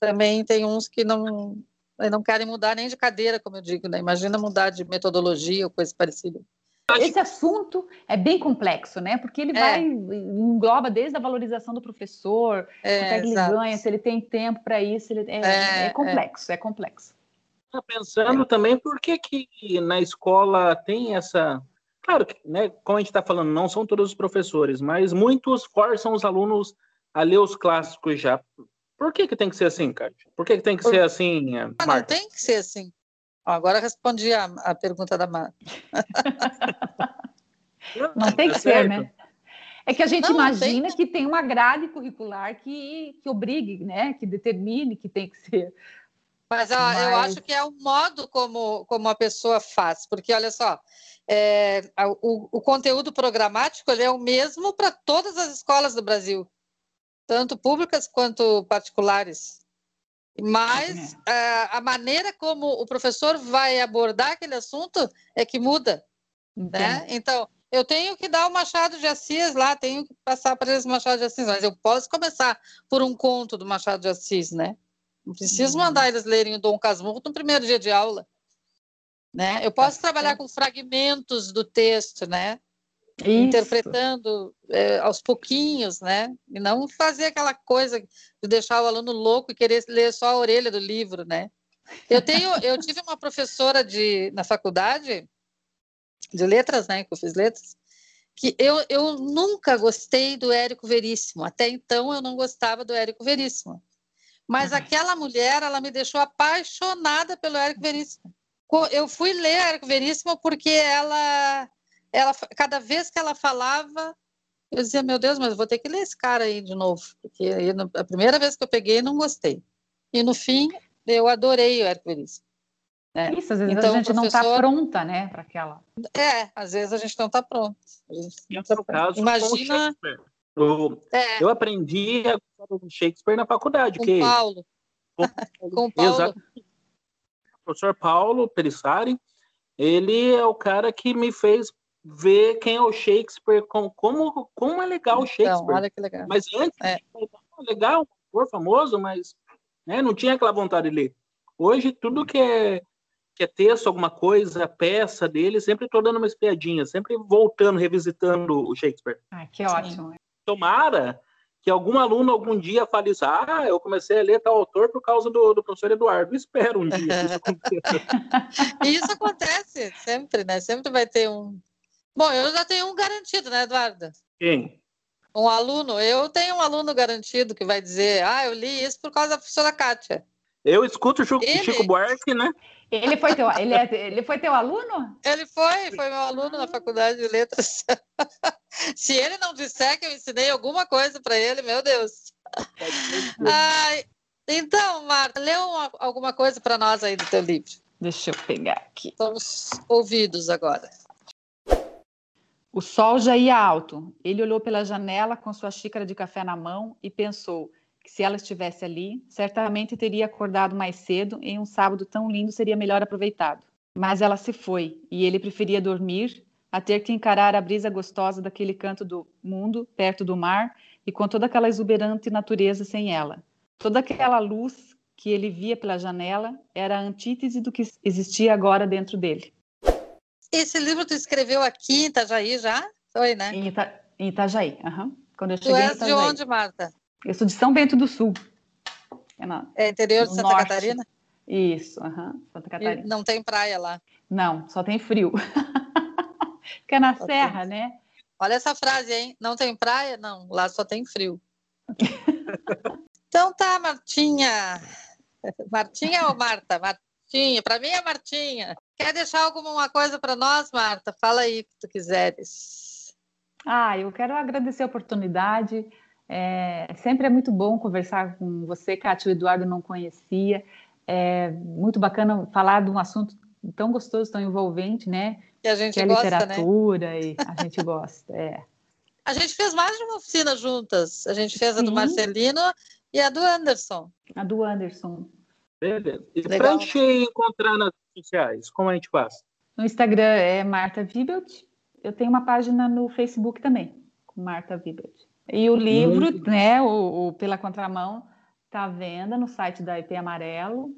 também tem uns que não, não querem mudar nem de cadeira, como eu digo, né? Imagina mudar de metodologia ou coisa parecida. Esse assunto é bem complexo, né? Porque ele vai, é. engloba desde a valorização do professor, é, até que ele ganha, se ele tem tempo para isso, ele, é, é, é complexo, é, é complexo. Tá pensando também por que que na escola tem essa... Claro que, né, como a gente está falando, não são todos os professores, mas muitos forçam os alunos a ler os clássicos já. Por que que tem que ser assim, Kátia? Por que que tem que por... ser assim, Marta? Não tem que ser assim. Ó, agora respondi a, a pergunta da Marta. Não tem que ser, né? É que a gente não, imagina tem... que tem uma grade curricular que, que obrigue, né, que determine que tem que ser... Mas, ó, Mas eu acho que é o modo como, como a pessoa faz, porque, olha só, é, o, o conteúdo programático ele é o mesmo para todas as escolas do Brasil, tanto públicas quanto particulares. Mas é. a, a maneira como o professor vai abordar aquele assunto é que muda. Né? Então, eu tenho que dar o Machado de Assis lá, tenho que passar para eles o Machado de Assis, mas eu posso começar por um conto do Machado de Assis, né? Não preciso mandar eles lerem o Dom Casmurro no primeiro dia de aula. Né? Eu posso trabalhar com fragmentos do texto, né? Interpretando é, aos pouquinhos, né? E não fazer aquela coisa de deixar o aluno louco e querer ler só a orelha do livro, né? Eu, tenho, eu tive uma professora de, na faculdade de letras, né? Que eu fiz letras, que eu, eu nunca gostei do Érico Veríssimo. Até então eu não gostava do Érico Veríssimo. Mas aquela mulher, ela me deixou apaixonada pelo Érico Veríssimo. Eu fui ler Érico Veríssimo porque ela, ela, cada vez que ela falava, eu dizia, meu Deus, mas vou ter que ler esse cara aí de novo. Porque eu, a primeira vez que eu peguei, não gostei. E no fim, eu adorei o Érico Veríssimo. É. Isso, às vezes então, a gente professor... não está pronta, né, para aquela... É, às vezes a gente não está pronta. Não tá pronta. Imagina... Eu, é. eu aprendi a gostar do Shakespeare na faculdade. Com o Paulo. Com Paulo. Exato. O professor Paulo Perissari, ele é o cara que me fez ver quem é o Shakespeare, como, como, como é legal o Shakespeare. Então, olha que legal. Mas antes, é. legal, foi famoso, mas né, não tinha aquela vontade de ler. Hoje, tudo que é, que é texto, alguma coisa, peça dele, sempre estou dando uma espiadinha, sempre voltando, revisitando o Shakespeare. Ah, que ótimo. Sim. Tomara que algum aluno algum dia fale isso, ah, eu comecei a ler tal autor por causa do, do professor Eduardo. Espero um dia que isso aconteça. Isso acontece sempre, né? Sempre vai ter um... Bom, eu já tenho um garantido, né, Eduardo? Quem? Um aluno. Eu tenho um aluno garantido que vai dizer, ah, eu li isso por causa da professora Kátia. Eu escuto o Chico, Chico Buarque, né? Ele foi, teu, ele, é, ele foi teu aluno? Ele foi, foi meu aluno na faculdade de letras. Se ele não disser que eu ensinei alguma coisa para ele, meu Deus. Ai, então, Marta, lê uma, alguma coisa para nós aí do teu livro. Deixa eu pegar aqui. Estamos ouvidos agora. O sol já ia alto. Ele olhou pela janela com sua xícara de café na mão e pensou... que se ela estivesse ali, certamente teria acordado mais cedo e um sábado tão lindo seria melhor aproveitado. Mas ela se foi, e ele preferia dormir a ter que encarar a brisa gostosa daquele canto do mundo, perto do mar, e com toda aquela exuberante natureza sem ela. Toda aquela luz que ele via pela janela era a antítese do que existia agora dentro dele. Esse livro tu escreveu aqui em Itajaí já? Foi, né? Em, Ita- em Itajaí, aham. Uhum. Quando eu cheguei em Itajaí. Tu és de onde, Marta? Eu sou de São Bento do Sul. É, na, é interior de Santa norte. Catarina? Isso, uhum, Santa Catarina. E não tem praia lá? Não, só tem frio. Porque é na só serra, tem... né? Olha essa frase, hein? Não tem praia? Não, lá só tem frio. Então tá, Martinha. Martinha ou Marta? Martinha, para mim é Martinha. Quer deixar alguma coisa para nós, Marta? Fala aí o que tu quiseres. Ah, eu quero agradecer a oportunidade... É, sempre é muito bom conversar com você, Kátia. O Eduardo não conhecia. É muito bacana falar de um assunto tão gostoso, tão envolvente, né? Que a gente que gosta, é literatura, né? E a gente gosta, é. A gente fez mais de uma oficina juntas. A gente fez a Sim. do Marcelino e a do Anderson. A do Anderson. Beleza. E para te encontrar nas redes sociais, como a gente passa? No Instagram é Martha Wibbelt. Eu tenho uma página no Facebook também, com Martha Wibbelt. E o livro, Muito né, o, o Pela Contramão, está à venda no site da I P Amarelo.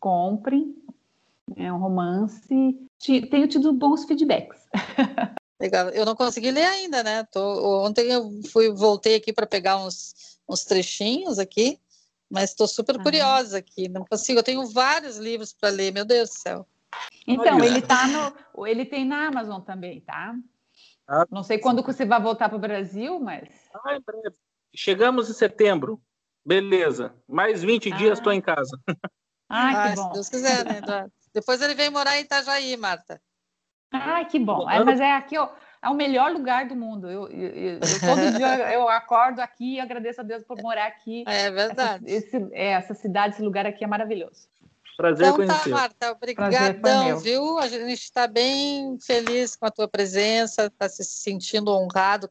Comprem. É um romance. Tenho tido bons feedbacks. Legal. Eu não consegui ler ainda, né? Tô, ontem eu fui, voltei aqui para pegar uns, uns trechinhos aqui, mas estou super ah. curiosa aqui. Não consigo. Eu tenho vários livros para ler. Meu Deus do céu. Então, Olha. ele tá no, ele tem na Amazon também, tá? Ah, não sei quando você vai voltar para o Brasil, mas... Ah, é breve. Chegamos em setembro. Beleza. Mais vinte ah. dias estou em casa. Ah, ah, que bom. Se Deus quiser, né, Eduardo? Depois ele vem morar em Itajaí, Martha. Ah, que bom. É, mas é aqui, ó, é o melhor lugar do mundo. Eu, eu, eu, eu todo dia eu acordo aqui e agradeço a Deus por morar aqui. É verdade. Essa, esse, é, essa cidade, esse lugar aqui é maravilhoso. Prazer então, conhecer. Então tá, Martha, obrigadão, viu? A gente está bem feliz com a tua presença, está se sentindo honrado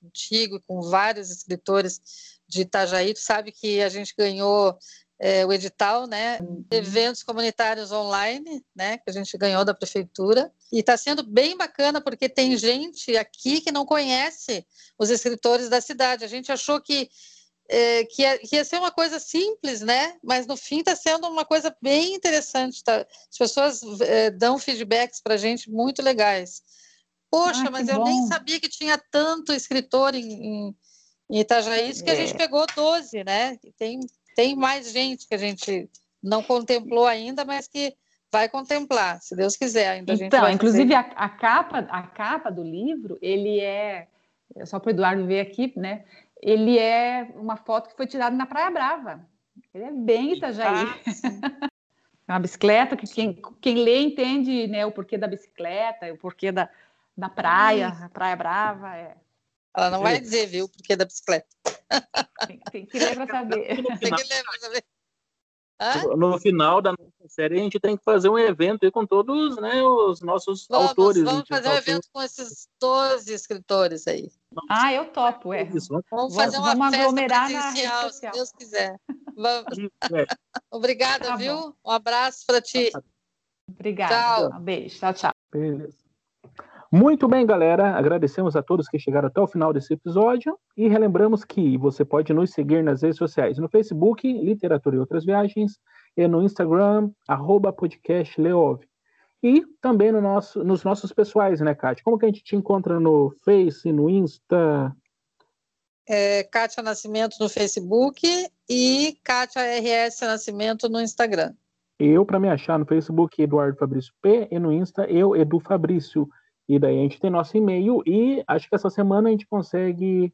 contigo e com vários escritores de Itajaí. Tu sabe que a gente ganhou... É, o edital, né, eventos comunitários online, né, que a gente ganhou da prefeitura, e está sendo bem bacana, porque tem gente aqui que não conhece os escritores da cidade. A gente achou que, é, que, ia, que ia ser uma coisa simples, né, mas no fim está sendo uma coisa bem interessante, tá? As pessoas é, dão feedbacks para a gente muito legais. Poxa, ah, mas eu bom. nem sabia que tinha tanto escritor em, em Itajaí, isso que é. a gente pegou doze, né, tem... Tem mais gente que a gente não contemplou ainda, mas que vai contemplar, se Deus quiser. Ainda a gente então, vai inclusive a, a, capa, a capa do livro, ele é, só para o Eduardo ver aqui, né? Ele é uma foto que foi tirada na Praia Brava. Ele é bem Itajaí. Ah, é uma bicicleta que quem, quem lê entende, né, o porquê da bicicleta, o porquê da, da praia, a Praia Brava. É. Ela não vai dizer, viu, o porquê da bicicleta. Tem, tem que ler para saber. Final, tem que ler para saber. Hã? No final da nossa série, a gente tem que fazer um evento com todos, né, os nossos vamos, autores. Vamos fazer um autores. evento com esses doze escritores aí. Ah, eu topo, é. Isso, vamos, vamos fazer uma vamos festa presencial, se Deus quiser. Vamos. É. Obrigada, tá viu? Bom. Um abraço para ti. Obrigada. Tchau. Um beijo. Tchau, tchau. Beleza. Muito bem, galera, agradecemos a todos que chegaram até o final desse episódio e relembramos que você pode nos seguir nas redes sociais, no Facebook, Literatura e Outras Viagens, e no Instagram, arroba podcast Leov. E também no nosso, nos nossos pessoais, né, Kátia? Como que a gente te encontra no Face, no Insta? É, Kátia Nascimento no Facebook e Kátia R S Nascimento no Instagram. Eu, para me achar no Facebook, Eduardo Fabrício P, e no Insta, eu, Edu Fabrício. E daí a gente tem nosso e-mail e acho que essa semana a gente consegue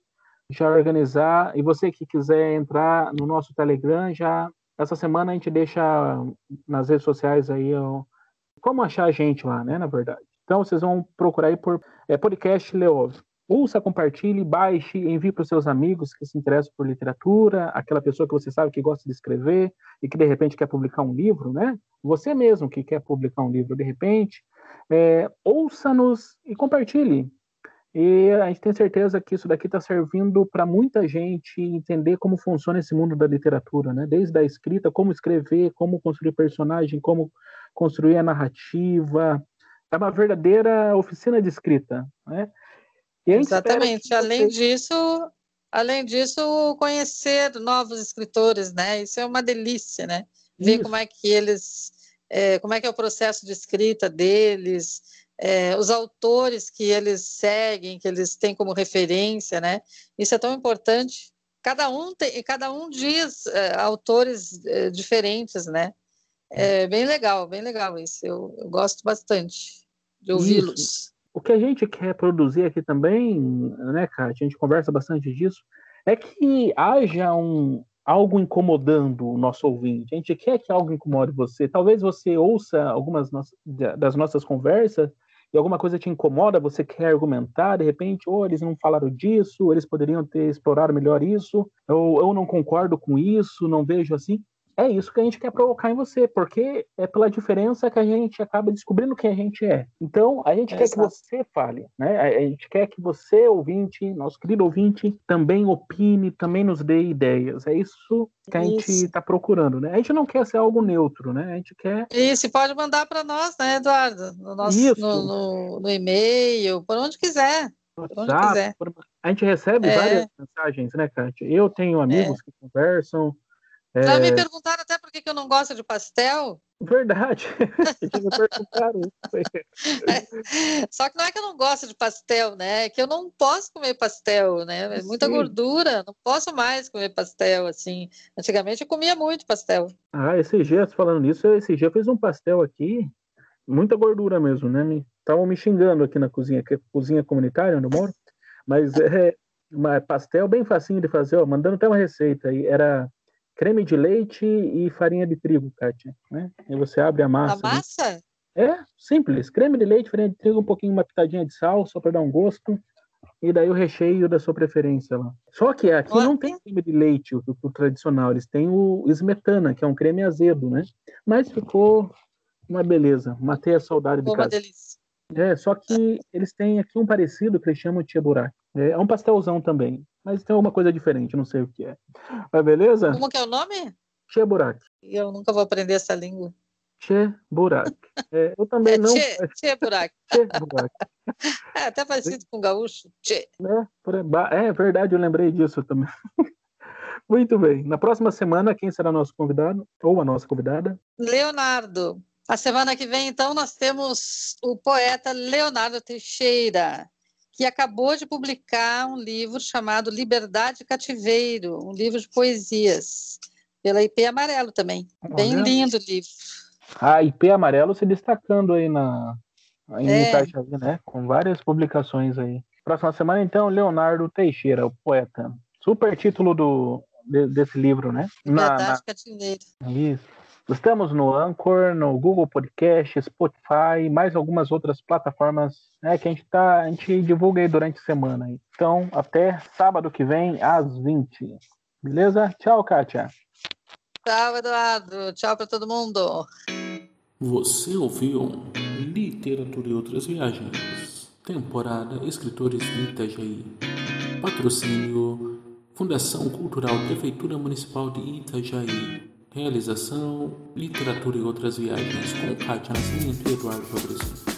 já organizar. E você que quiser entrar no nosso Telegram, já essa semana a gente deixa nas redes sociais aí ó, como achar a gente lá, né, na verdade. Então vocês vão procurar aí por é, podcast Leov. Ouça, compartilhe, baixe, envie para os seus amigos que se interessam por literatura, aquela pessoa que você sabe que gosta de escrever e que de repente quer publicar um livro, né? Você mesmo que quer publicar um livro de repente. É, ouça-nos e compartilhe. E a gente tem certeza que isso daqui está servindo para muita gente entender como funciona esse mundo da literatura, né? Desde a escrita, como escrever, como construir personagem, como construir a narrativa. É uma verdadeira oficina de escrita, né? E Exatamente. Você... Além disso, além disso, conhecer novos escritores, né? Isso é uma delícia, né? Ver isso. como é que eles... É, como é que é o processo de escrita deles, é, os autores que eles seguem, que eles têm como referência, né? Isso é tão importante. Cada um tem, cada um diz é, autores é, diferentes, né? É bem legal, bem legal isso. Eu, eu gosto bastante de ouvi-los. O que a gente quer produzir aqui também, né, Kátia? A gente conversa bastante disso, é que haja um... algo incomodando o nosso ouvinte. A gente quer que algo incomode você. Talvez você ouça algumas no... das nossas conversas e alguma coisa te incomoda, você quer argumentar, de repente, ou oh, eles não falaram disso, eles poderiam ter explorado melhor isso, ou eu não concordo com isso, não vejo assim. é isso que a gente quer provocar em você, porque é pela diferença que a gente acaba descobrindo quem a gente é. Então, a gente é quer exato. que você fale, né? A gente quer que você, ouvinte, nosso querido ouvinte, também opine, também nos dê ideias. É isso que a gente está procurando, né? A gente não quer ser algo neutro, né? A gente quer... Isso, pode mandar para nós, né, Eduardo? No, nosso, no, no, no e-mail, por onde quiser. WhatsApp, a gente recebe é. várias mensagens, né, Kátia? Eu tenho amigos é. que conversam. Já é... me perguntaram até por que eu não gosto de pastel. Verdade. Me perguntaram isso. É. Só que não é que eu não gosto de pastel, né? É que eu não posso comer pastel, né? É muita Sim. gordura, não posso mais comer pastel, assim. Antigamente eu comia muito pastel. Ah, esse dia, falando nisso, esse dia eu fiz um pastel aqui, muita gordura mesmo, né? Me... Estavam me xingando aqui na cozinha, que é cozinha comunitária onde eu moro, mas é uma pastel bem facinho de fazer, ó, mandando até uma receita aí, era creme de leite e farinha de trigo, Kátia, né? E você abre a massa. A massa? Né? É, simples, creme de leite, farinha de trigo, um pouquinho, uma pitadinha de sal, só para dar um gosto, e daí o recheio da sua preferência lá. Só que aqui Olha. não tem creme de leite, o, o tradicional, eles têm o esmetana, que é um creme azedo, né? Mas ficou uma beleza, matei a saudade de casa. Uma delícia. É, só que eles têm aqui um parecido que eles chamam de Cheburak. É um pastelzão também, mas tem alguma coisa diferente, não sei o que é. Mas beleza? Como que é o nome? Cheburak. Eu nunca vou aprender essa língua. Cheburak. É, eu também é, não... Che, Cheburak. Cheburak. É até parecido com gaúcho. Che. É, é verdade, eu lembrei disso também. Muito bem. Na próxima semana, quem será nosso convidado? Ou a nossa convidada? Leonardo. A semana que vem, então, nós temos o poeta Leonardo Teixeira, que acabou de publicar um livro chamado Liberdade e Cativeiro, um livro de poesias, pela I P Amarelo também. Olha. Bem lindo o livro. A I P Amarelo se destacando aí na, em é. Itajaí, né? Com várias publicações aí. Próxima semana, então, Leonardo Teixeira, o poeta. Super título do, de, desse livro, né? Liberdade na, na... e Cativeiro. Isso. Estamos no Anchor, no Google Podcast, Spotify, mais algumas outras plataformas, né, que a gente, tá, a gente divulga aí durante a semana. Então, até sábado que vem, às vinte. Beleza? Tchau, Kátia. Tchau, Eduardo. Tchau para todo mundo. Você ouviu Literatura e Outras Viagens. Temporada Escritores de Itajaí. Patrocínio Fundação Cultural Prefeitura Municipal de Itajaí. Realização, Literatura e Outras Viagens, com Kátia Nascimento e Eduardo Fabrício.